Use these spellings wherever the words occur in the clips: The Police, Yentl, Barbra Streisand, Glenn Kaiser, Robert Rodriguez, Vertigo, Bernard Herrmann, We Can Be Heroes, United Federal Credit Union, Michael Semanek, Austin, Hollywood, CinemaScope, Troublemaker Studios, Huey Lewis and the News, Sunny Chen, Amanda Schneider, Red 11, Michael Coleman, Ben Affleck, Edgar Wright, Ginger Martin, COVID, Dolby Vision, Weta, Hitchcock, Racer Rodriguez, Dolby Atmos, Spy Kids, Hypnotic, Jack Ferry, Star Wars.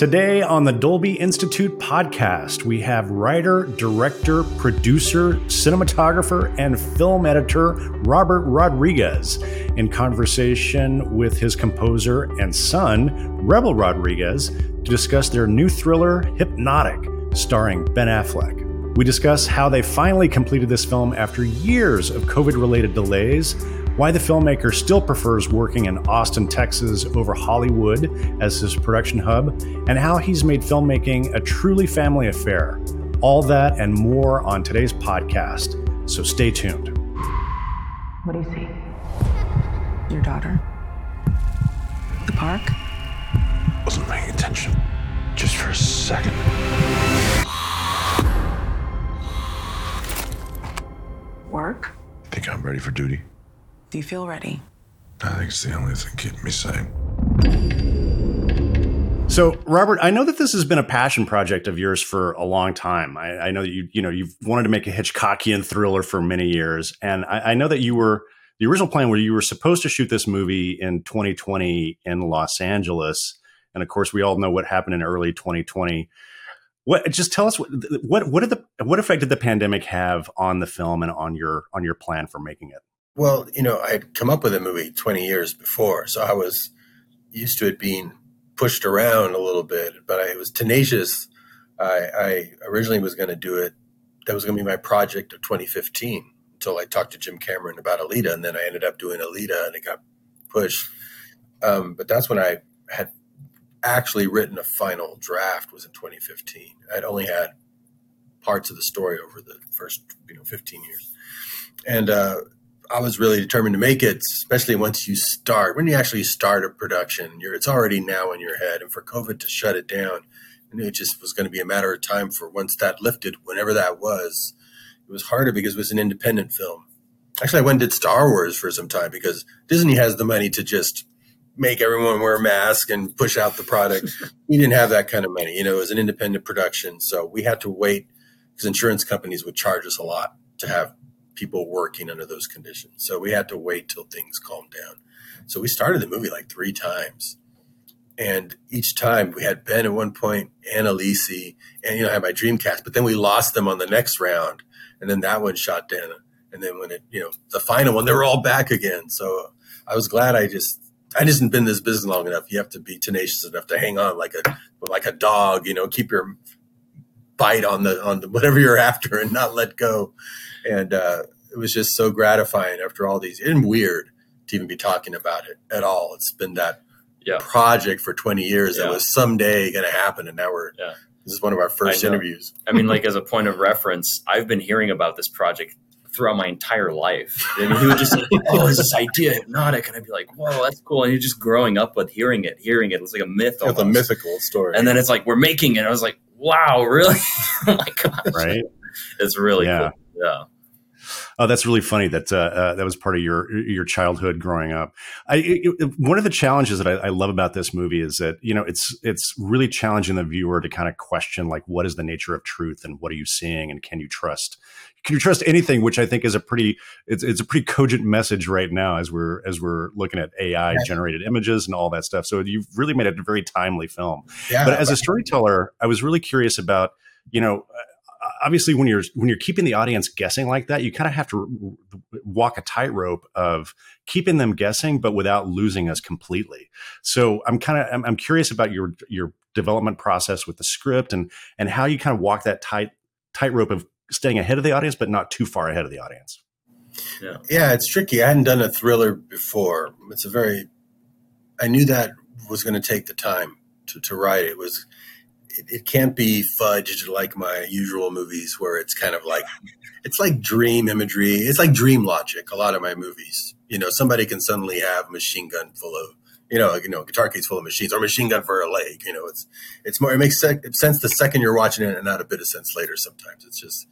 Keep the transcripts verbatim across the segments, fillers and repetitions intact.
Today on the Dolby Institute podcast, we have writer, director, producer, cinematographer, and film editor Robert Rodriguez in conversation with his composer and son, Rebel Rodriguez, to discuss their new thriller, Hypnotic, starring Ben Affleck. We discuss how they finally completed this film after years of COVID-related delays, why the filmmaker still prefers working in Austin, Texas over Hollywood as his production hub, and how he's made filmmaking a truly family affair. All that and more on today's podcast, so stay tuned. What do you see? Your daughter? The park? Wasn't paying attention. Just for a second. Work? I think I'm ready for duty. Do you feel ready? I think it's the only thing keeping me sane. So, Robert, I know that this has been a passion project of yours for a long time. I, I know that you, you know, you've wanted to make a Hitchcockian thriller for many years, and I, I know that you were the original plan where you were supposed to shoot this movie in twenty twenty in Los Angeles, and of course, we all know what happened in early twenty twenty. What? Just tell us what what what did the what effect did the pandemic have on the film and on your on your plan for making it? Well, you know, I had come up with a movie twenty years before, so I was used to it being pushed around a little bit, but I was tenacious. I, I originally was going to do it. That was going to be my project of twenty fifteen until I talked to Jim Cameron about Alita, and then I ended up doing Alita, and it got pushed. Um, but that's when I had actually written a final draft was in twenty fifteen. I'd only had parts of the story over the first, you know, fifteen years. And, uh, I was really determined to make it, especially once you start. When you actually start a production, you're, it's already now in your head. And for COVID to shut it down, I knew it just was going to be a matter of time for once that lifted, whenever that was. It was harder because it was an independent film. Actually, I went and did Star Wars for some time because Disney has the money to just make everyone wear a mask and push out the product. We didn't have that kind of money. You know, it was an independent production. So we had to wait because insurance companies would charge us a lot to have people working under those conditions. So we had to wait till things calmed down. So we started the movie like three times. And each time we had Ben at one point and Alisi and, you know, I had my dream cast, but then we lost them on the next round. And then that one shot down. And then when it, you know, the final one, they were all back again. So I was glad I just, I just hadn't been in this business long enough. You have to be tenacious enough to hang on like a, like a dog, you know, keep your bite on the, on the, whatever you're after and not let go. And uh, it was just so gratifying after all these, and weird to even be talking about it at all. It's been that yeah. project for twenty years yeah. that was someday going to happen. And now we're, yeah. this is one of our first I interviews. I mean, like as a point of reference, I've been hearing about this project throughout my entire life. I mean, he would just, oh, there's this idea, Hypnotic. And I'd be like, whoa, that's cool. And you're just growing up with hearing it, hearing it. It's like a myth. It's almost a mythical story. And then it's like, we're making it. I was like, wow, really? Oh my gosh. Right? It's really yeah. cool. Yeah. Oh, that's really funny that uh, uh, that was part of your your childhood growing up. I, it, it, one of the challenges that I, I love about this movie is that, you know, it's it's really challenging the viewer to kind of question, like, what is the nature of truth and what are you seeing and can you trust can you trust anything? Which I think is a pretty it's it's a pretty cogent message right now as we're as we're looking at A I yeah. generated images and all that stuff. So you've really made it a very timely film. Yeah, but as a storyteller, I was really curious about, you know. Obviously, when you're when you're keeping the audience guessing like that, you kind of have to r- walk a tightrope of keeping them guessing, but without losing us completely. So I'm kind of I'm, I'm curious about your your development process with the script and and how you kind of walk that tight tightrope of staying ahead of the audience, but not too far ahead of the audience. Yeah, yeah, it's tricky. I hadn't done a thriller before. It's a very I knew that was going to take the time to, to write. It was. It can't be fudged like my usual movies where it's kind of like, it's like dream imagery. It's like dream logic. A lot of my movies, you know, somebody can suddenly have a machine gun full of, you know, you know, guitar case full of machines or a machine gun for a leg. You know, it's, it's more, it makes sec- sense the second you're watching it and not a bit of sense later. Sometimes it's just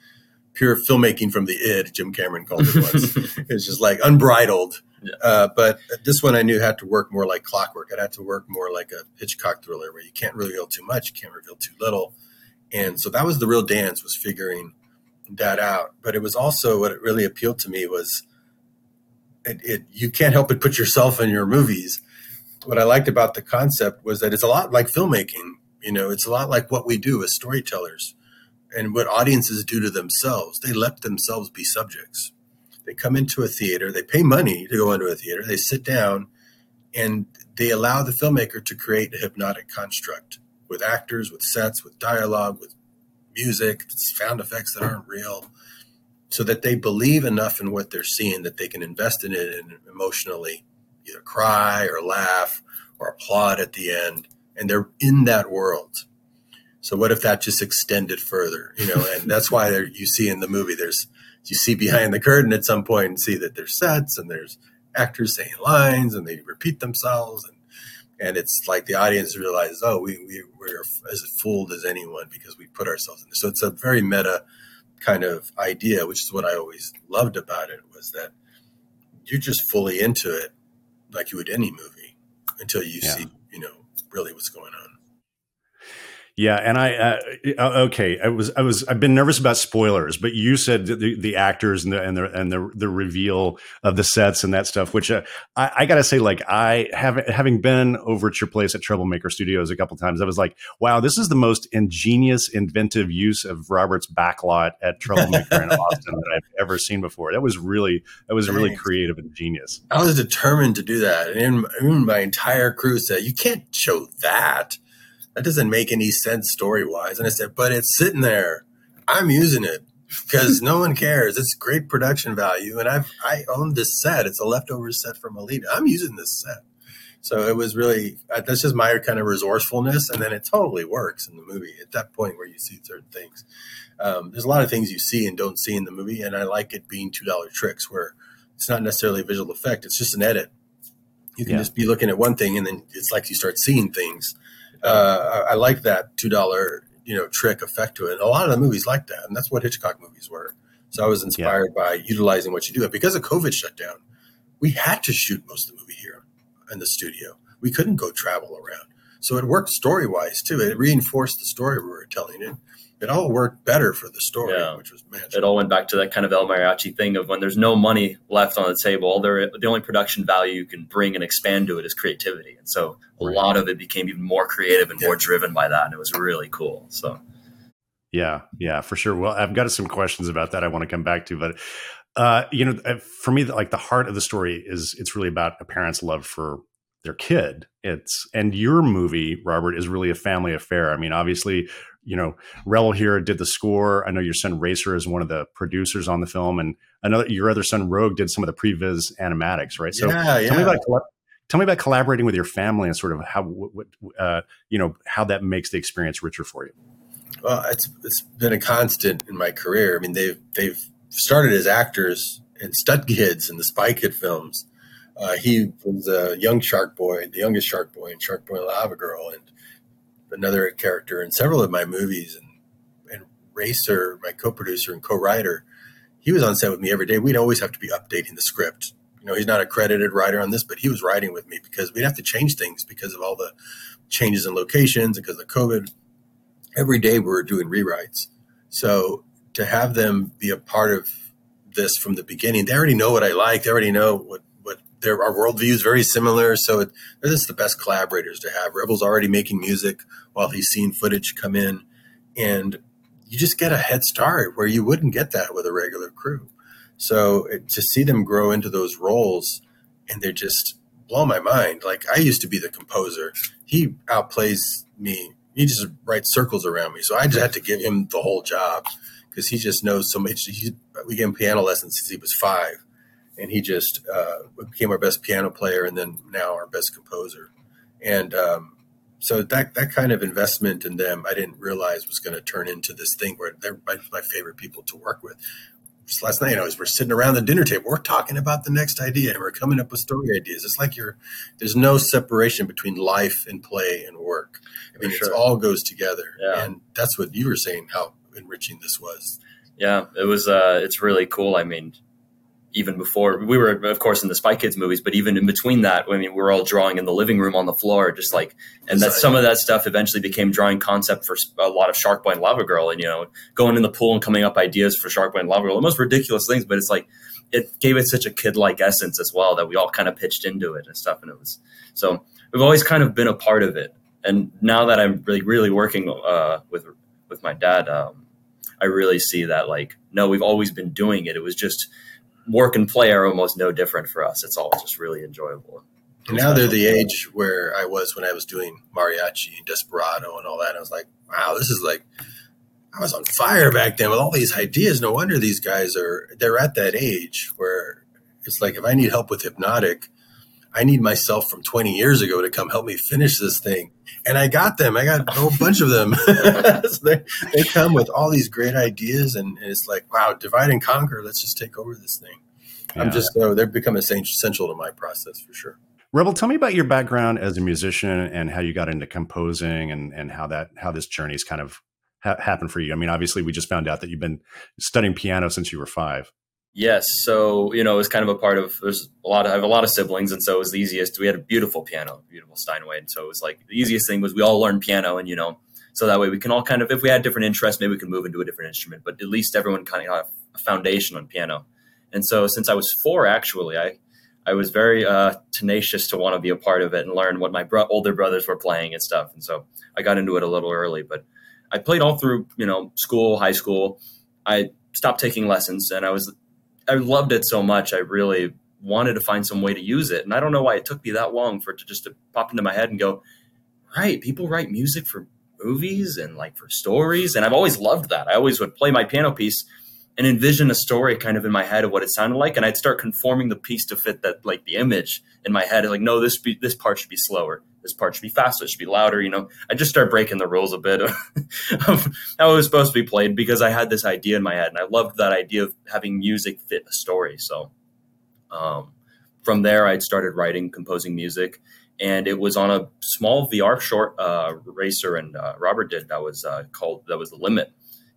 pure filmmaking from the id. Jim Cameron called it once. It's just like unbridled. Yeah. Uh, but this one I knew had to work more like clockwork. It had to work more like a Hitchcock thriller where you can't reveal too much, you can't reveal too little. And so that was the real dance, was figuring that out. But it was also what it really appealed to me was it, it you can't help but put yourself in your movies. What I liked about the concept was that it's a lot like filmmaking. You know, it's a lot like what we do as storytellers and what audiences do to themselves. They let themselves be subjects. They come into a theater, they pay money to go into a theater, they sit down, and they allow the filmmaker to create a hypnotic construct with actors, with sets, with dialogue, with music, sound effects that aren't real, so that they believe enough in what they're seeing that they can invest in it and emotionally either cry or laugh or applaud at the end. And they're in that world. So what if that just extended further? You know, and that's why you see in the movie, there's, you see behind the curtain at some point and see that there's sets and there's actors saying lines and they repeat themselves. And, and it's like the audience realizes, oh, we, we we're as fooled as anyone because we put ourselves in this. So it's a very meta kind of idea, which is what I always loved about it, was that you're just fully into it like you would any movie until you yeah. see, you know, really what's going on. Yeah. And I, uh, okay. I was, I was, I've been nervous about spoilers, but you said the, the actors and the, and the, and the, the reveal of the sets and that stuff, which uh, I, I gotta say, like, I haven't, having been over at your place at Troublemaker Studios a couple of times, I was like, wow, this is the most ingenious, inventive use of Robert's backlot at Troublemaker in Austin that I've ever seen before. That was really, that was Thanks. really creative and genius. I was determined to do that. And even my entire crew said, you can't show that. That doesn't make any sense story-wise. And I said, but it's sitting there. I'm using it because no one cares. It's great production value. And I've, I own this set. It's a leftover set from Alita. I'm using this set. So it was really, that's just my kind of resourcefulness. And then it totally works in the movie at that point where you see certain things. Um, there's a lot of things you see and don't see in the movie. And I like it being two dollar tricks where it's not necessarily a visual effect. It's just an edit. You can yeah. just be looking at one thing and then it's like you start seeing things. Uh, I, I like that two dollar, you know, trick effect to it. And a lot of the movies like that. And that's what Hitchcock movies were. So I was inspired yeah. by utilizing what you do. And because of COVID shutdown, we had to shoot most of the movie here in the studio. We couldn't go travel around. So it worked story-wise, too. It reinforced the story we were telling. It, it all worked better for the story, yeah. which was magical. It all went back to that kind of El Mariachi thing of when there's no money left on the table, all there, the only production value you can bring and expand to it is creativity. And so a right. lot of it became even more creative and yeah. more driven by that. And it was really cool. So, yeah, yeah, for sure. Well, I've got some questions about that I want to come back to, but uh, you know, for me, like the heart of the story is it's really about a parent's love for their kid. It's, and your movie, Robert, is really a family affair. I mean, obviously, you know, Rebel here did the score. I know your son Racer is one of the producers on the film, and another, your other son Rogue did some of the previs animatics, right? So yeah, tell yeah. me about tell me about collaborating with your family and sort of how what, uh, you know, how that makes the experience richer for you. Well, it's it's been a constant in my career. I mean, they've they've started as actors and stud kids in the Spy Kid films. Uh, he was a young Shark Boy, the youngest Shark Boy in Shark Boy and Lava Girl, and another character in several of my movies. And, and Racer, my co-producer and co-writer, he was on set with me every day. We'd always have to be updating the script. You know, he's not a credited writer on this, but he was writing with me because we'd have to change things because of all the changes in locations and because of COVID. Every day we were doing rewrites. So to have them be a part of this from the beginning, they already know what I like. They already know what, Their, our worldview is very similar, so it, they're just the best collaborators to have. Rebel's already making music while he's seeing footage come in, and you just get a head start where you wouldn't get that with a regular crew. So it, to see them grow into those roles, and they just blow my mind. Like, I used to be the composer. He outplays me. He just writes circles around me, so I just had to give him the whole job because he just knows so much. He, we gave him piano lessons since he was five. And he just uh, became our best piano player and then now our best composer. And um, so that that kind of investment in them, I didn't realize was going to turn into this thing where they're my, my favorite people to work with. Just last night, I was, we're sitting around the dinner table. We're talking about the next idea and we're coming up with story ideas. It's like you're, there's no separation between life and play and work. I mean, sure. It all goes together. Yeah. And that's what you were saying, how enriching this was. Yeah, it was. Uh, it's really cool. I mean, even before we were, of course, in the Spy Kids movies, but even in between that, I mean, we're all drawing in the living room on the floor, just like, and that's some of that stuff eventually became drawing concept for a lot of Shark Boy and Lava Girl, and, you know, going in the pool and coming up ideas for Shark Boy and Lava Girl, the most ridiculous things, but it's like, it gave it such a kid-like essence as well that we all kind of pitched into it and stuff. And it was, so we've always kind of been a part of it. and now that I'm really, really working uh, with with my dad, um, I really see that, like, no, we've always been doing it. It was just work and play are almost no different for us. It's all just really enjoyable. Now they're the age where I was when I was doing Mariachi and Desperado and all that. I was like, wow, this is like, I was on fire back then with all these ideas. No wonder these guys are, they're at that age where it's like, if I need help with Hypnotic, I need myself from twenty years ago to come help me finish this thing. And I got them. I got a whole bunch of them. So they, they come with all these great ideas, and, and it's like, wow, divide and conquer. Let's just take over this thing. Yeah. I'm just, oh, they've become essential to my process for sure. Rebel, tell me about your background as a musician and how you got into composing, and, and how that how this journey's kind of ha- happened for you. I mean, obviously, we just found out that you've been studying piano since you were five. Yes, so you know, it was kind of a part of. There's a lot. Of, I have a lot of siblings, and so it was the easiest. We had a beautiful piano, beautiful Steinway, and so it was like the easiest thing was we all learned piano, and you know, so that way we can all kind of, if we had different interests, maybe we could move into a different instrument, but at least everyone kind of got a foundation on piano. And so, since I was four, actually, I. I was very uh, tenacious to want to be a part of it and learn what my bro- older brothers were playing and stuff. And so I got into it a little early, but I played all through, you know, school, high school. I stopped taking lessons, and I was, I loved it so much. I really wanted to find some way to use it. And I don't know why it took me that long for it to just to pop into my head and go, right, people write music for movies and like for stories. And I've always loved that. I always would play my piano piece and envision a story kind of in my head of what it sounded like. And I'd start conforming the piece to fit that, like the image in my head. Like, no, this be, this part should be slower. This part should be faster. It should be louder. You know, I just start breaking the rules a bit of, of how it was supposed to be played, because I had this idea in my head, and I loved that idea of having music fit a story. So um, from there, I'd started writing, composing music, and it was on a small V R short uh, Racer and uh, Robert did that was uh, called, that was The Limit.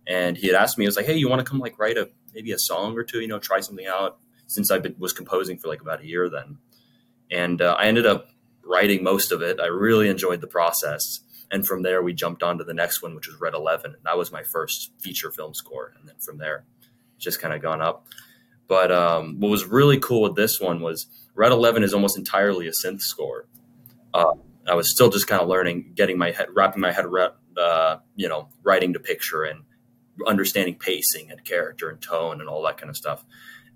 And he had asked me, I was like, hey, you want to come like write a, maybe a song or two, you know, try something out, since I been, was composing for like about a year then. And uh, I ended up writing most of it. I really enjoyed the process. And from there, we jumped on to the next one, which was Red eleven. And that was my first feature film score. And then from there, just kind of gone up. But um, what was really cool with this one was Red eleven is almost entirely a synth score. Uh, I was still just kind of learning, getting my head, wrapping my head around, uh, you know, writing to picture and understanding pacing and character and tone and all that kind of stuff.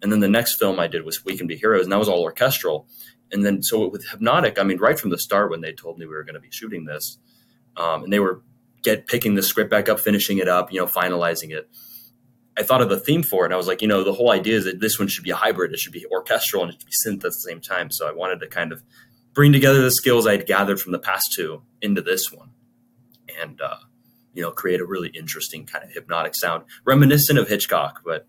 And then the next film I did was We Can Be Heroes, and that was all orchestral. And then so with Hypnotic, I mean, right from the start when they told me we were going to be shooting this, um, and they were get picking the script back up, finishing it up, you know, finalizing it, I thought of the theme for it. And I was like, you know, the whole idea is that this one should be a hybrid. It should be orchestral and it should be synth at the same time. So I wanted to kind of bring together the skills I had gathered from the past two into this one. And, uh, you know, create a really interesting kind of hypnotic sound, reminiscent of Hitchcock, but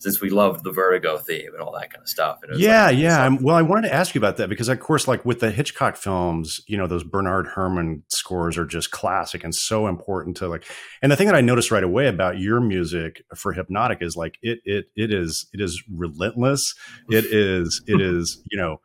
since we loved the Vertigo theme and all that kind of stuff. It was yeah, like, yeah. I'm, well, I wanted to ask you about that because, of course, like with the Hitchcock films, you know, those Bernard Herrmann scores are just classic and so important to like. And the thing that I noticed right away about your music for Hypnotic is like it it it is it is relentless. It is it is you know.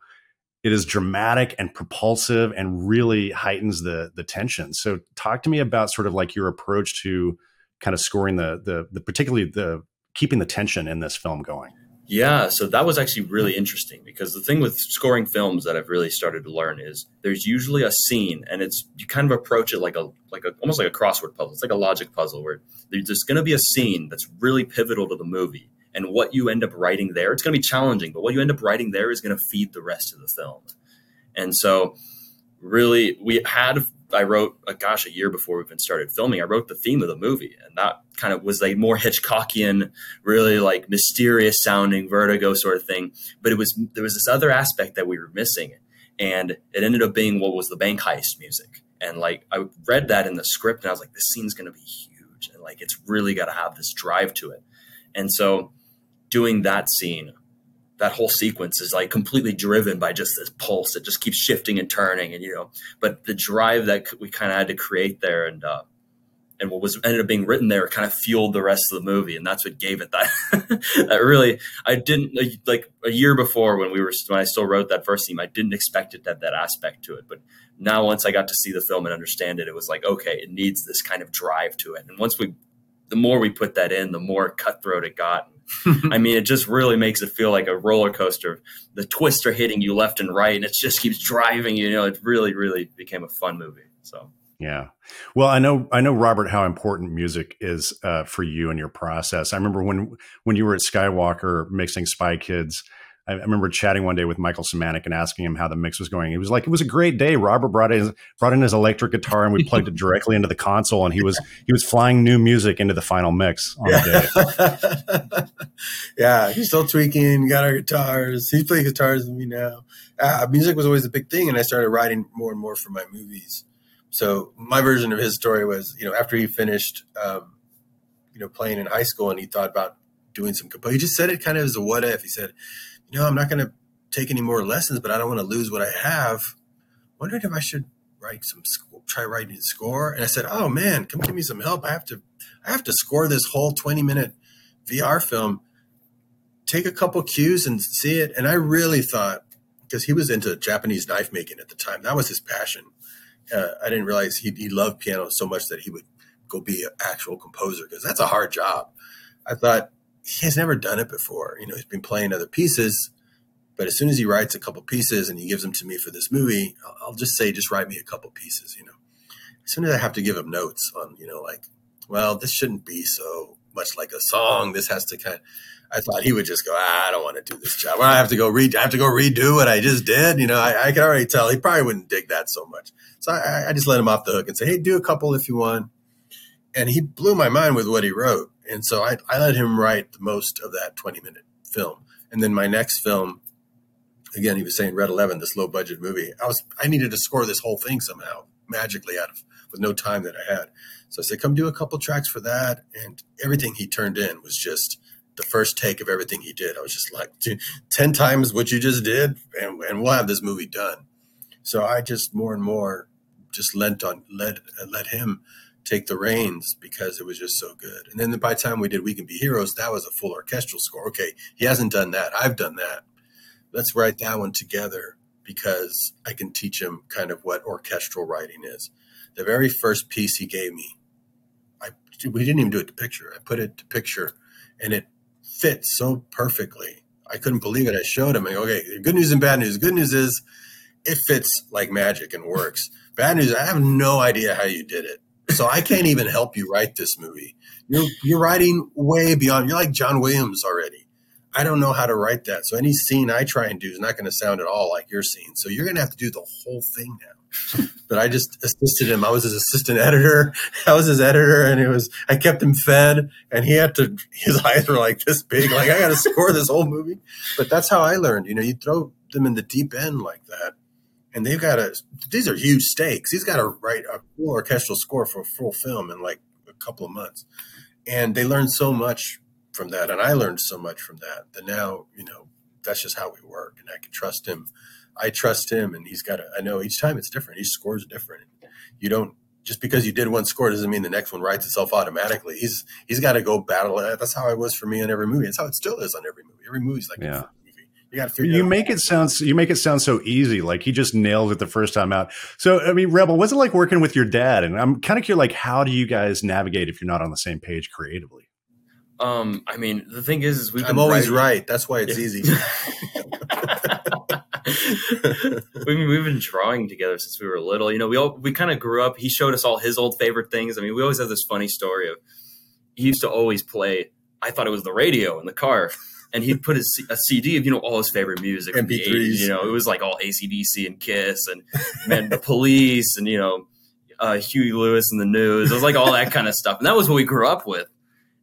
It is dramatic and propulsive and really heightens the the tension. So talk to me about sort of like your approach to kind of scoring the, the, the particularly the keeping the tension in this film going. Yeah. So that was actually really interesting because the thing with scoring films that I've really started to learn is there's usually a scene and it's, you kind of approach it like a, like a, almost like a crossword puzzle. It's like a logic puzzle where there's going to be a scene that's really pivotal to the movie. And what you end up writing there, it's going to be challenging, but what you end up writing there is going to feed the rest of the film. And so really we had, I wrote, uh, gosh, a year before we even started filming, I wrote the theme of the movie. And that kind of was a more Hitchcockian, really like mysterious sounding Vertigo sort of thing. But it was, there was this other aspect that we were missing. And it ended up being what was the bank heist music. And like, I read that in the script and I was like, this scene's going to be huge. And like, it's really got to have this drive to it. And so doing that scene, that whole sequence is like completely driven by just this pulse. It just keeps shifting and turning and, you know, but the drive that we kind of had to create there and, uh, and what was ended up being written there kind of fueled the rest of the movie. And that's what gave it that, that really, I didn't like a year before when we were, when I still wrote that first theme, I didn't expect it to have that aspect to it. But now once I got to see the film and understand it, it was like, okay, it needs this kind of drive to it. And once we, the more we put that in, the more cutthroat it got. I mean, it just really makes it feel like a roller coaster. The twists are hitting you left and right, and it just keeps driving you. You know, it really, really became a fun movie. So Yeah. Well, I know, I know, Robert, how important music is uh, for you and your process. I remember when, when you were at Skywalker mixing Spy Kids, I remember chatting one day with Michael Semanek and asking him how the mix was going. He was like, it was a great day. Robert brought in his, brought in his electric guitar and we plugged it directly into the console. And he was, he was flying new music into the final mix on yeah. the day. Yeah. He's still tweaking. Got our guitars. He's playing guitars with me now. Uh, music was always a big thing. And I started writing more and more for my movies. So my version of his story was, you know, after he finished, um, you know, playing in high school and he thought about doing some composing. He just said it kind of as a what if. He said, no, I'm not going to take any more lessons, but I don't want to lose what I have. Wondering if I should write some score, try writing a score. And I said, oh man, come give me some help. I have to, I have to score this whole twenty minute V R film, take a couple cues and see it. And I really thought, because he was into Japanese knife making at the time, that was his passion. Uh, I didn't realize he, he loved piano so much that he would go be an actual composer, because that's a hard job. I thought, he has never done it before. You know, he's been playing other pieces, but as soon as he writes a couple pieces and he gives them to me for this movie, I'll, I'll just say, just write me a couple pieces, you know. As soon as I have to give him notes on, you know, like, well, this shouldn't be so much like a song. This has to kind of, I thought he would just go, ah, I don't want to do this job. Well, I have to go read, I have to go redo what I just did. You know, I, I can already tell he probably wouldn't dig that so much. So I, I just let him off the hook and say, hey, do a couple if you want. And he blew my mind with what he wrote. And so I, I let him write the most of that twenty minute film. And then my next film, again, he was saying Red eleven, this low budget movie. I was, I needed to score this whole thing somehow magically out of, with no time that I had. So I said, come do a couple tracks for that. And everything he turned in was just the first take of everything he did. I was just like, ten times what you just did and, and we'll have this movie done. So I just more and more just lent on, led, let him take the reins because it was just so good. And then by the time we did We Can Be Heroes, that was a full orchestral score. Okay, he hasn't done that. I've done that. Let's write that one together because I can teach him kind of what orchestral writing is. The very first piece he gave me, I we didn't even do it to picture. I put it to picture, and it fit so perfectly. I couldn't believe it. I showed him. I go, okay, good news and bad news. Good news is it fits like magic and works. Bad news, I have no idea how you did it. So I can't even help you write this movie. You're, you're writing way beyond. You're like John Williams already. I don't know how to write that. So any scene I try and do is not going to sound at all like your scene. So you're going to have to do the whole thing now. But I just assisted him. I was his assistant editor. I was his editor. And it was, I kept him fed and he had to, his eyes were like this big. Like I got to score this whole movie. But that's how I learned. You know, you throw them in the deep end like that. And they've got a, these are huge stakes. He's got to write a full orchestral score for a full film in like a couple of months. And they learn so much from that. And I learned so much from that that now, you know, that's just how we work. And I can trust him. I trust him. And he's got to, I know each time it's different. Each score is different. You don't, just because you did one score doesn't mean the next one writes itself automatically. He's, he's got to go battle it. That's how it was for me on every movie. That's how it still is on every movie. Every movie's like, yeah. You got to figure you out. make it sound you make it sound so easy, like he just nailed it the first time out. So I mean, Rebel, what's it like working with your dad? And I'm kind of curious, like, how do you guys navigate if you're not on the same page creatively? Um, I mean, the thing is, is we've I'm been always writing. right. That's why it's yeah. easy. I mean, we've been drawing together since we were little. You know, we all we kind of grew up. He showed us all his old favorite things. I mean, we always have this funny story of he used to always play. I thought it was the radio in the car. And he'd put his, a C D of, you know, all his favorite music. M P threes. You know, it was like all A C D C and Kiss and, man, The Police and, you know, uh, Huey Lewis and the News. It was like all that kind of stuff. And that was what we grew up with.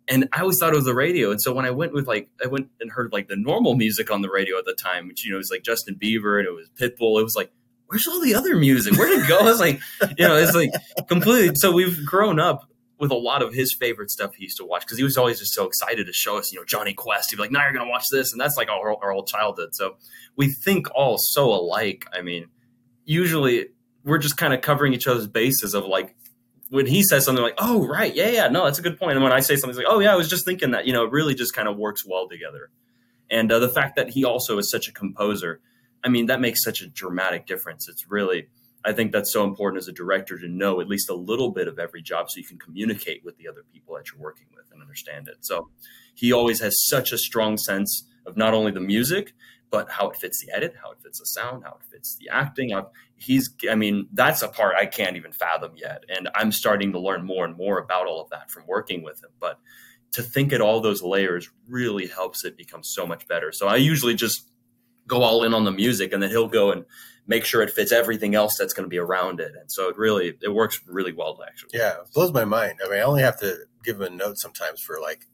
And I always thought it was the radio. And so when I went with like, I went and heard like the normal music on the radio at the time, which, you know, was like Justin Bieber and it was Pitbull. It was like, where's all the other music? Where'd it go? It's like, you know, it's like completely. So we've grown up with a lot of his favorite stuff he used to watch because he was always just so excited to show us, you know, Johnny Quest. He'd be like, now you're going to watch this. And that's like our, our whole childhood. So we think all so alike. I mean, usually we're just kind of covering each other's bases of like when he says something like, oh, right. Yeah, yeah. No, that's a good point. And when I say something like, oh, yeah, I was just thinking that, you know, it really just kind of works well together. And uh, the fact that he also is such a composer, I mean, that makes such a dramatic difference. It's really I think that's so important as a director to know at least a little bit of every job so you can communicate with the other people that you're working with and understand it. So he always has such a strong sense of not only the music, but how it fits the edit, how it fits the sound, how it fits the acting. How, he's, I mean, that's a part I can't even fathom yet. And I'm starting to learn more and more about all of that from working with him. But to think at all those layers really helps it become so much better. So I usually just go all in on the music, and then he'll go and make sure it fits everything else that's going to be around it. And so it really, it works really well, actually. Yeah, it blows my mind. I mean, I only have to give him a note sometimes for like,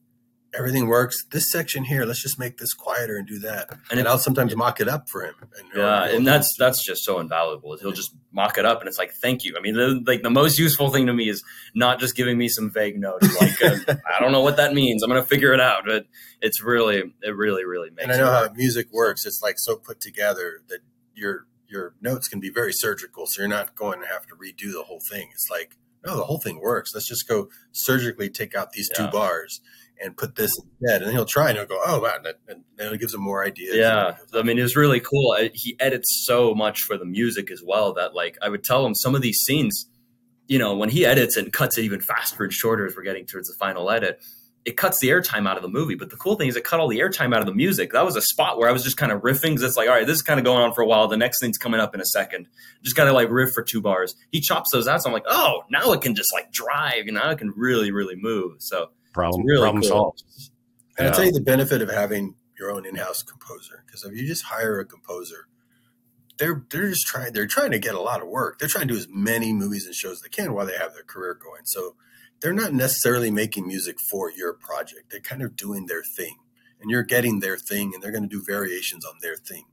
everything works. This section here, let's just make this quieter and do that. And, and it, I'll sometimes it, mock it up for him. And yeah, and that's that's just so invaluable. He'll just mock it up, and it's like, thank you. I mean, the, like the most useful thing to me is not just giving me some vague note. Like, uh, I don't know what that means. I'm going to figure it out. But it's really, it really, really makes sense. And I know how music works. It's like so put together that your your notes can be very surgical. So you're not going to have to redo the whole thing. It's like, no, the whole thing works. Let's just go surgically take out these yeah. two bars and put this instead. And he'll try and he'll go, oh, wow. And then it gives him more ideas. Yeah. I mean, it was really cool. I, he edits so much for the music as well that, like, I would tell him some of these scenes, you know, when he edits and cuts it even faster and shorter as we're getting towards the final edit, it cuts the airtime out of the movie. But the cool thing is it cut all the airtime out of the music. That was a spot where I was just kind of riffing, because it's like, all right, this is kind of going on for a while. The next thing's coming up in a second. Just got to like riff for two bars. He chops those out. So I'm like, oh, now it can just like drive. And now it can really, really move. So problem, really problem cool. solved. And yeah. I'll tell you the benefit of having your own in-house composer, because if you just hire a composer, they're they're just trying they're trying to get a lot of work. They're trying to do as many movies and shows as they can while they have their career going. So they're not necessarily making music for your project. They're kind of doing their thing, and you're getting their thing, and they're going to do variations on their thing.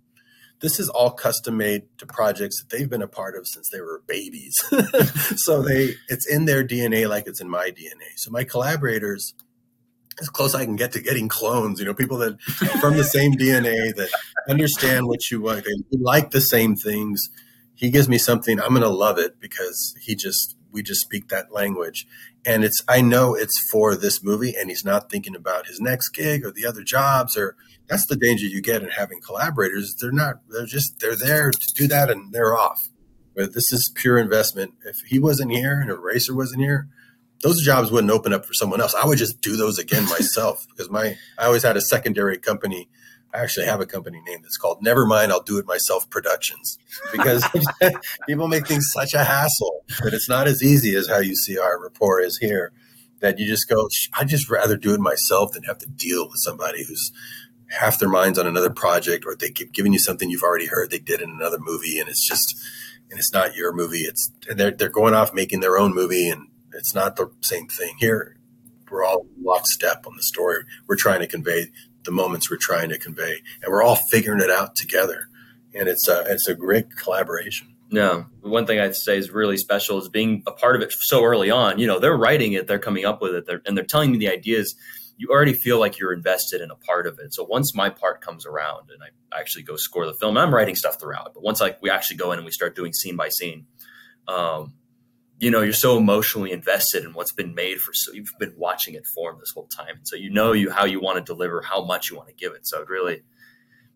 This is all custom made to projects that they've been a part of since they were babies. So they, it's in their D N A, like it's in my D N A. So my collaborators, as close I can get to getting clones, you know, people that are from the same D N A that understand what you want. They like the same things. He gives me something, I'm going to love it because he just, we just speak that language. And it's, I know it's for this movie, and he's not thinking about his next gig or the other jobs. Or that's the danger you get in having collaborators. They're not, they're just, they're there to do that and they're off. But this is pure investment. If he wasn't here and Eraser wasn't here, those jobs wouldn't open up for someone else. I would just do those again myself because my, I always had a secondary company. I actually have a company name that's called Never Mind, I'll Do It Myself Productions, because people make things such a hassle that it's not as easy as how you see our rapport is here, that you just go, I'd just rather do it myself than have to deal with somebody who's half their minds on another project, or they keep giving you something you've already heard they did in another movie. And it's just, and it's not your movie. It's they're, they're going off making their own movie, and it's not the same thing here. We're all lockstep on the story we're trying to convey, the moments we're trying to convey, and we're all figuring it out together. And it's a, it's a great collaboration. No, one thing I'd say is really special is being a part of it so early on. You know, they're writing it, they're coming up with it, they're, and they're telling me the ideas. You already feel like you're invested in a part of it. So once my part comes around and I actually go score the film, I'm writing stuff throughout, but once like we actually go in and we start doing scene by scene, um, you know, you're so emotionally invested in what's been made for, so you've been watching it form this whole time. And so, you know, you, how you want to deliver, how much you want to give it. So it really,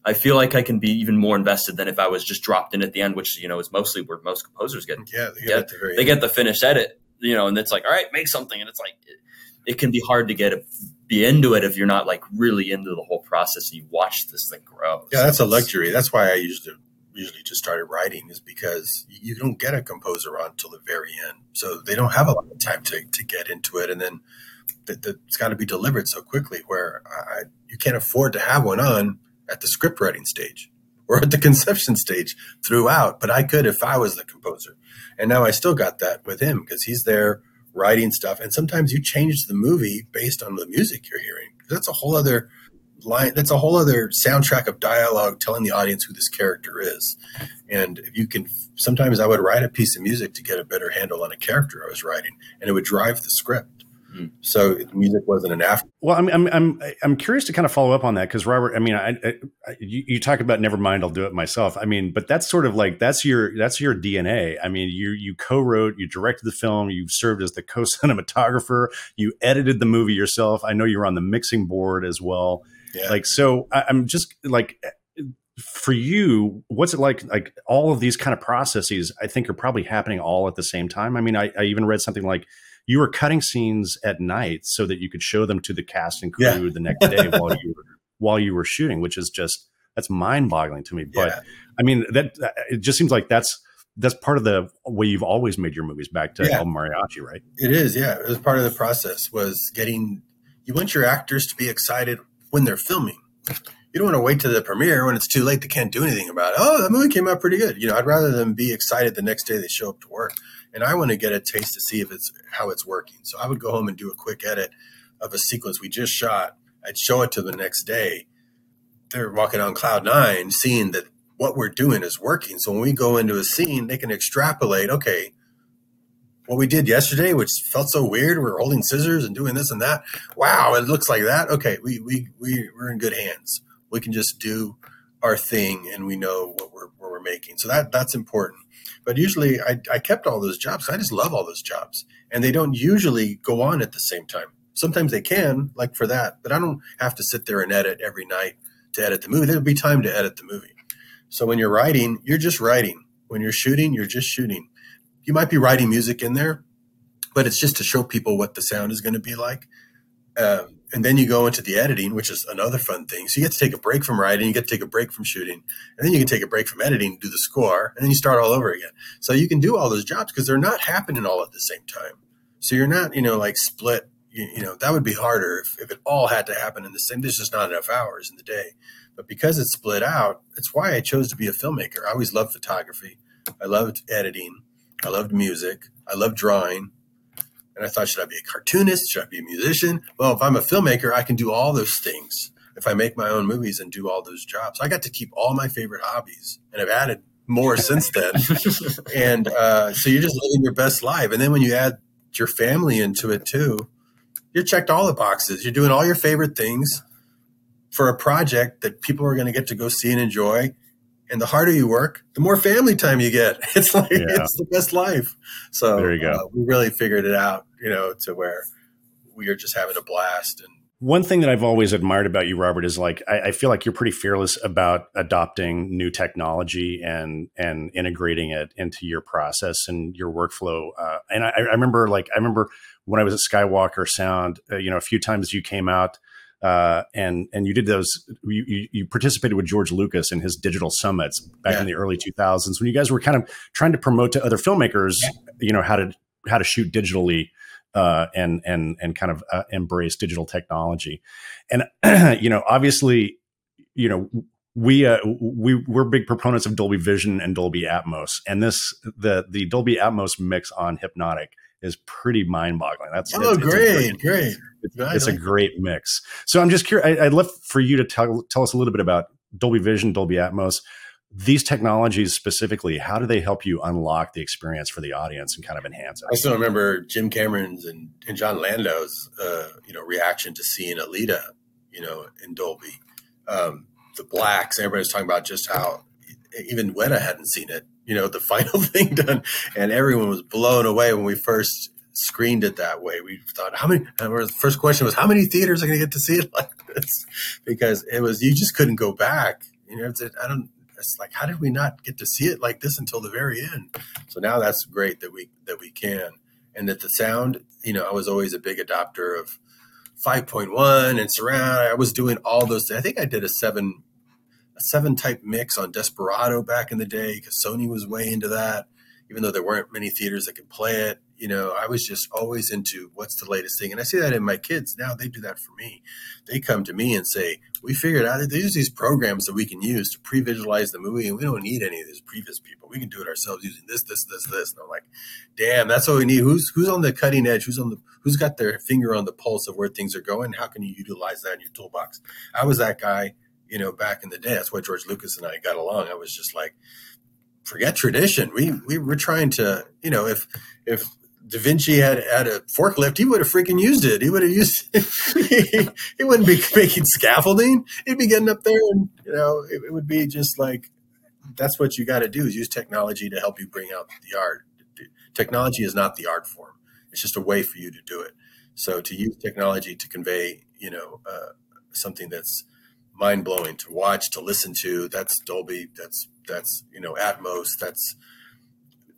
I feel like I can be even more invested than if I was just dropped in at the end, which, you know, is mostly where most composers get, yeah, they get, the they get the finished edit, you know, and it's like, all right, make something. And it's like, it, it can be hard to get a, be into it if you're not like really into the whole process and you watch this thing grow. Yeah. So that's a luxury. That's why I used to, usually just started writing, is because you don't get a composer on till the very end. So they don't have a lot of time to, to get into it. And then the, the, it's got to be delivered so quickly where I, you can't afford to have one on at the script writing stage or at the conception stage throughout. But I could if I was the composer. And now I still got that with him because he's there writing stuff. And sometimes you change the movie based on the music you're hearing. That's a whole other line, that's a whole other soundtrack of dialogue telling the audience who this character is. And if you can, sometimes I would write a piece of music to get a better handle on a character I was writing, and it would drive the script. Mm. So the music wasn't an after. Well, I'm I'm I'm I'm curious to kind of follow up on that, because Robert, I mean, I, I, I you, you talk about never mind, I'll do it myself. I mean, but that's sort of like that's your that's your D N A. I mean, you you co-wrote, you directed the film, you served as the co-cinematographer, you edited the movie yourself. I know you were on the mixing board as well. Yeah. Like, so I'm just like, for you, what's it like, like all of these kind of processes, I think are probably happening all at the same time. I mean, I, I even read something like you were cutting scenes at night so that you could show them to the cast and crew yeah. the next day while you were, while you were shooting, which is just that's mind boggling to me. But yeah. I mean, that it just seems like that's, that's part of the way you've always made your movies, back to yeah. El Mariachi, right? It is. Yeah. It was part of the process, was getting, you want your actors to be excited when they're filming. You don't want to wait till the premiere when it's too late. They can't do anything about it. Oh, that movie came out pretty good. You know, I'd rather them be excited the next day they show up to work. And I want to get a taste to see if it's how it's working. So I would go home and do a quick edit of a sequence we just shot. I'd show it to them the next day. They're walking on cloud nine, seeing that what we're doing is working. So when we go into a scene, they can extrapolate, okay, what we did yesterday, which felt so weird, we were holding scissors and doing this and that. Wow, it looks like that. Okay, we, we, we, we're in good hands. We can just do our thing and we know what we're, what we're making. So that that's important. But usually I, I kept all those jobs. I just love all those jobs. And they don't usually go on at the same time. Sometimes they can, like for that, but I don't have to sit there and edit every night to edit the movie. There would be time to edit the movie. So when you're writing, you're just writing. When you're shooting, you're just shooting. You might be writing music in there, but it's just to show people what the sound is going to be like. Um, and then you go into the editing, which is another fun thing. So you get to take a break from writing, you get to take a break from shooting, and then you can take a break from editing, do the score, and then you start all over again. So you can do all those jobs because they're not happening all at the same time. So you're not, you know, like split, you, you know, that would be harder if, if it all had to happen in the same, there's just not enough hours in the day. But because it's split out, it's why I chose to be a filmmaker. I always loved photography. I loved editing. I loved music. I loved drawing. And I thought, should I be a cartoonist? Should I be a musician? Well, if I'm a filmmaker, I can do all those things. If I make my own movies and do all those jobs, I got to keep all my favorite hobbies, and I've added more since then. And uh, so you're just living your best life. And then when you add your family into it too, you're checked all the boxes. You're doing all your favorite things for a project that people are going to get to go see and enjoy. And the harder you work, the more family time you get. It's like, yeah. It's the best life. So there you go. Uh, we really figured it out, you know, to where we are just having a blast. And one thing that I've always admired about you, Robert, is like, I, I feel like you're pretty fearless about adopting new technology and, and integrating it into your process and your workflow. Uh, and I, I remember like, I remember when I was at Skywalker Sound, uh, you know, a few times you came out, Uh, and and you did those. You, you participated with George Lucas in his digital summits back yeah. in the early two thousands when you guys were kind of trying to promote to other filmmakers, yeah. you know, how to how to shoot digitally uh, and and and kind of uh, embrace digital technology. And you know, obviously, you know, we uh, we we're big proponents of Dolby Vision and Dolby Atmos, and this the the Dolby Atmos mix on Hypnotic is pretty mind boggling. That's oh, it's, great, it's great. great. It's a great mix. So I'm just curious. I, I'd love for you to tell tell us a little bit about Dolby Vision, Dolby Atmos, these technologies specifically. How do they help you unlock the experience for the audience and kind of enhance it? I still remember Jim Cameron's and, and John Landau's, uh, you know, reaction to seeing Alita, you know, in Dolby. Um, the blacks. Everybody was talking about just how even Weta hadn't seen it. You know, the final thing done, and everyone was blown away when we first screened it that way. We thought, how many, and our first question was, how many theaters are going to get to see it like this? Because it was, you just couldn't go back. You know, it's, I don't, it's like, how did we not get to see it like this until the very end? So now that's great that we, that we can, and that the sound, you know, I was always a big adopter of five point one and surround. I was doing all those things. I think I did a seven, a seven type mix on Desperado back in the day, because Sony was way into that, even though there weren't many theaters that could play it. You know, I was just always into what's the latest thing. And I see that in my kids now. They do that for me. They come to me and say, we figured out that there's these programs that we can use to pre-visualize the movie, and we don't need any of these previous people. We can do it ourselves using this, this, this, this. And I'm like, damn, that's what we need. Who's who's on the cutting edge? Who's on the who's got their finger on the pulse of where things are going? How can you utilize that in your toolbox? I was that guy, you know, back in the day. That's why George Lucas and I got along. I was just like, forget tradition. We we were trying to, you know, if if Da Vinci had, had a forklift, he would have freaking used it. He would have used it. he, he wouldn't be making scaffolding. He'd be getting up there and, you know, it, it would be just like, that's what you got to do, is use technology to help you bring out the art. Technology is not the art form. It's just a way for you to do it. So to use technology to convey, you know, uh, something that's mind blowing to watch, to listen to, that's Dolby. That's, that's, you know, Atmos. That's,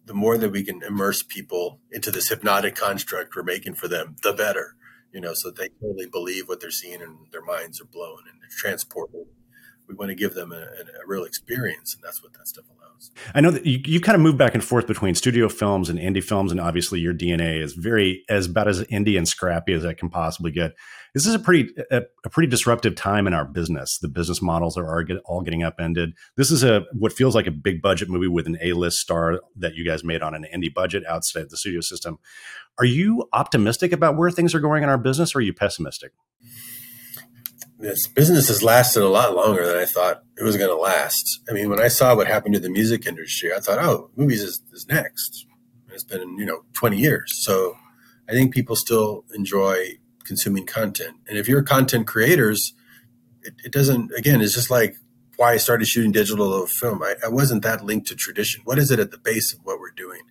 the more that we can immerse people into this hypnotic construct we're making for them, the better, you know, so they totally believe what they're seeing and their minds are blown and they're transported. we want to give them a, a real experience, and that's what that stuff allows. I know that you, you kind of move back and forth between studio films and indie films, and obviously your D N A is very as about as indie and scrappy as I can possibly get. This is a pretty a, a pretty disruptive time in our business. The business models are, are get, all getting upended. This is a what feels like a big budget movie with an A-list star that you guys made on an indie budget outside the studio system. Are you optimistic about where things are going in our business, or are you pessimistic? This business has lasted a lot longer than I thought it was going to last. I mean, when I saw what happened to the music industry, I thought, oh, movies is, is next. And it's been, you know, twenty years. So I think people still enjoy consuming content. And if you're content creators, it, it doesn't, again, it's just like why I started shooting digital of film. I, I wasn't that linked to tradition. What is it at the base of what we're doing?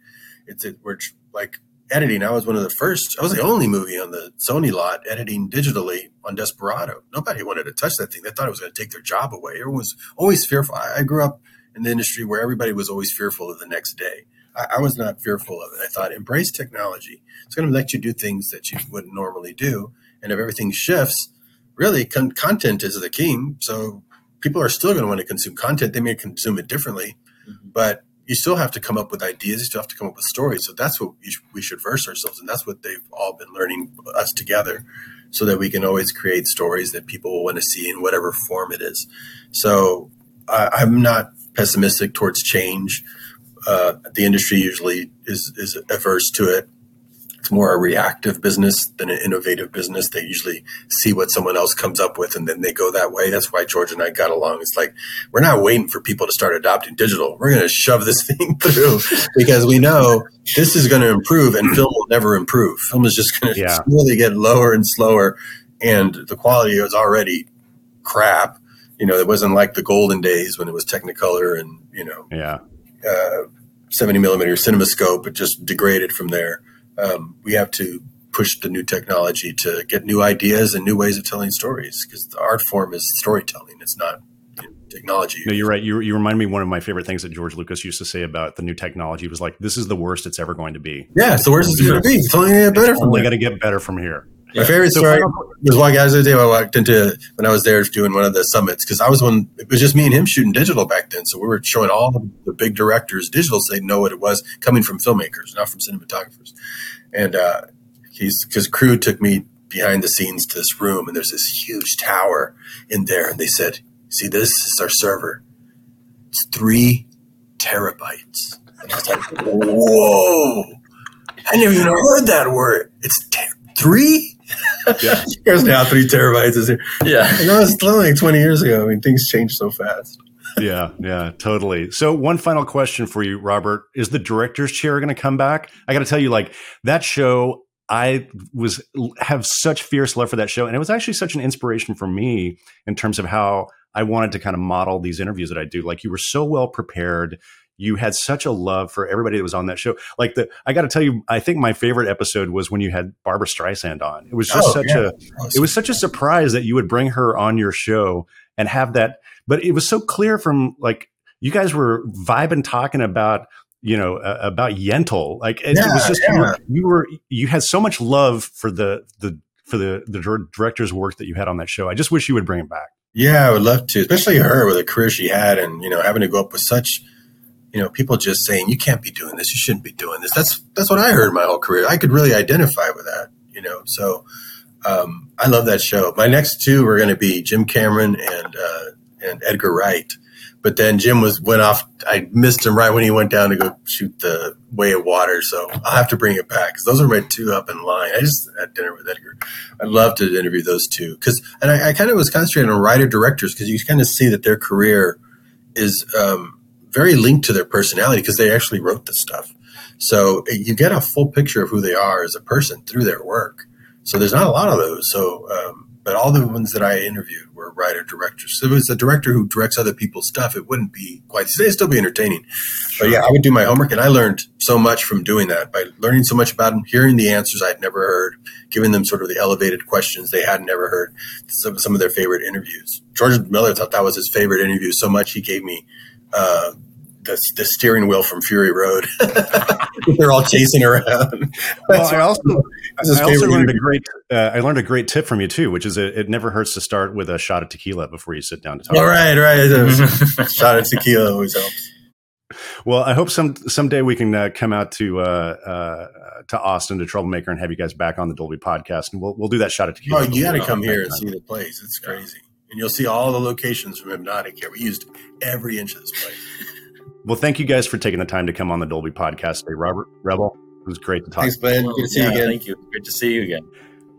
It's it, we're tr- like editing. I was one of the first, I was the only movie on the Sony lot editing digitally on Desperado. Nobody wanted to touch that thing. They thought it was going to take their job away. Everyone was always fearful. I, I grew up in the industry where everybody was always fearful of the next day. I, I was not fearful of it. I thought, embrace technology. It's going to let you do things that you wouldn't normally do. And if everything shifts, really con- content is the king. So people are still going to want to consume content. They may consume it differently, mm-hmm. but you still have to come up with ideas. You still have to come up with stories. So that's what we, sh- we should verse ourselves. And that's what they've all been learning, us together, so that we can always create stories that people will want to see in whatever form it is. So I, I'm not pessimistic towards change. Uh, the industry usually is, is averse to it. It's more a reactive business than an innovative business. They usually see what someone else comes up with, and then they go that way. That's why George and I got along. It's like, we're not waiting for people to start adopting digital. We're going to shove this thing through because we know this is going to improve, and film will never improve. Film is just going to yeah. slowly get lower and slower, and the quality is already crap. You know, it wasn't like the golden days when it was Technicolor and, you know, yeah. uh, seventy millimeter CinemaScope. It just degraded from there. Um, we have to push the new technology to get new ideas and new ways of telling stories, because the art form is storytelling. It's not you know, technology. No, you're right. You, you remind me one of my favorite things that George Lucas used to say about the new technology was like, this is the worst it's ever going to be. Yeah, it's the worst it's going to be. It's only going to get better from here. only going to get better from here. My yeah. favorite so story was one guy the other day I walked into when I was there doing one of the summits, because I was one, it was just me and him shooting digital back then. So we were showing all the big directors digital so they know what it was coming from filmmakers, not from cinematographers. And uh, he's, his crew took me behind the scenes to this room, and there's this huge tower in there. And they said, see, this is our server. It's three terabytes. And I was like, whoa, I never even heard that word. It's ter- three? Yeah. There's now three terabytes is here. Yeah. And that was like twenty years ago. I mean, things change so fast. Yeah. Yeah, totally. So one final question for you, Robert, is the director's chair going to come back? I got to tell you, like that show, I was have such fierce love for that show. And it was actually such an inspiration for me in terms of how I wanted to kind of model these interviews that I do. Like, you were so well prepared. You had such a love for everybody that was on that show. Like the, I got to tell you, I think my favorite episode was when you had Barbara Streisand on. It was just oh, such yeah. a, it was such a surprise that you would bring her on your show and have that. But it was so clear from like, you guys were vibing, talking about, you know, uh, about Yentl. Like it, yeah, it was just, yeah. you, were, you were, you had so much love for the, the, for the, the director's work that you had on that show. I just wish you would bring it back. Yeah, I would love to, especially her with the career she had, and, you know, having to go up with such, you know, people just saying, you can't be doing this, you shouldn't be doing this. That's that's what I heard my whole career. I could really identify with that, you know. So um, I love that show. My next two are going to be Jim Cameron and uh, and Edgar Wright. But then Jim was went off. I missed him right when he went down to go shoot The Way of Water. So I'll have to bring it back, because those are my two up in line. I just had dinner with Edgar. I'd love to interview those two, because and I, I kind of was concentrating on writer directors, because you kind of see that their career is um, – very linked to their personality, because they actually wrote this stuff. So you get a full picture of who they are as a person through their work. So there's not a lot of those. So, um, but all the ones that I interviewed were writer directors. So if it was a director who directs other people's stuff, it wouldn't be quite, it'd still be entertaining. Sure. But yeah, I would do my homework, and I learned so much from doing that, by learning so much about them, hearing the answers I'd never heard, giving them sort of the elevated questions they had never heard. Some, some of their favorite interviews. George Miller thought that was his favorite interview so much he gave me, uh, the, the steering wheel from Fury Road. They're all chasing around. Well, I also, I also learned a great, uh, I learned a great tip from you too, which is it, it never hurts to start with a shot of tequila before you sit down to talk. All right, right. Shot of tequila always helps. Well, I hope some someday we can uh, come out to uh, uh, to Austin to Troublemaker and have you guys back on the Dolby podcast, and we'll we'll do that shot of tequila. Oh, you got to come here and see the place. It's crazy, and you'll see all the locations from Hypnotic here. We used every inch of this place. Well, thank you guys for taking the time to come on the Dolby podcast today, Robert, Rebel. It was great to talk. Thanks, Ben. Good to see yeah, you again. Thank you. Good to see you again.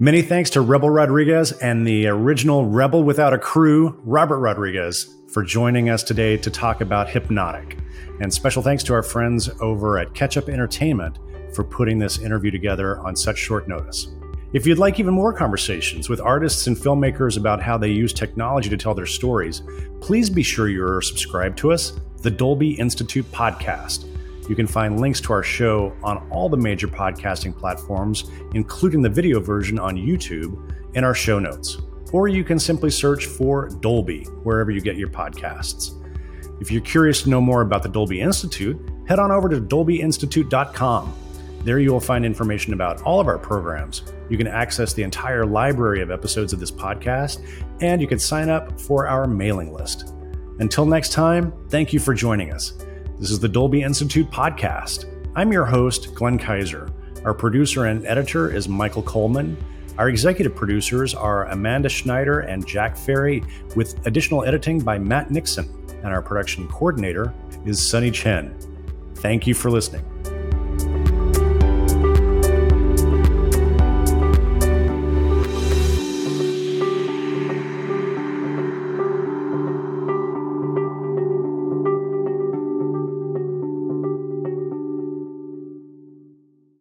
Many thanks to Rebel Rodriguez and the original Rebel Without a Crew, Robert Rodriguez, for joining us today to talk about Hypnotic. And special thanks to our friends over at Ketchup Entertainment for putting this interview together on such short notice. If you'd like even more conversations with artists and filmmakers about how they use technology to tell their stories, please be sure you're subscribed to us, the Dolby Institute Podcast. You can find links to our show on all the major podcasting platforms, including the video version on YouTube, in our show notes. Or you can simply search for Dolby wherever you get your podcasts. If you're curious to know more about the Dolby Institute, head on over to dolby institute dot com. There you will find information about all of our programs. You can access the entire library of episodes of this podcast, and you can sign up for our mailing list. Until next time, thank you for joining us. This is the Dolby Institute Podcast. I'm your host, Glenn Kaiser. Our producer and editor is Michael Coleman. Our executive producers are Amanda Schneider and Jack Ferry, with additional editing by Matt Nixon. And our production coordinator is Sunny Chen. Thank you for listening.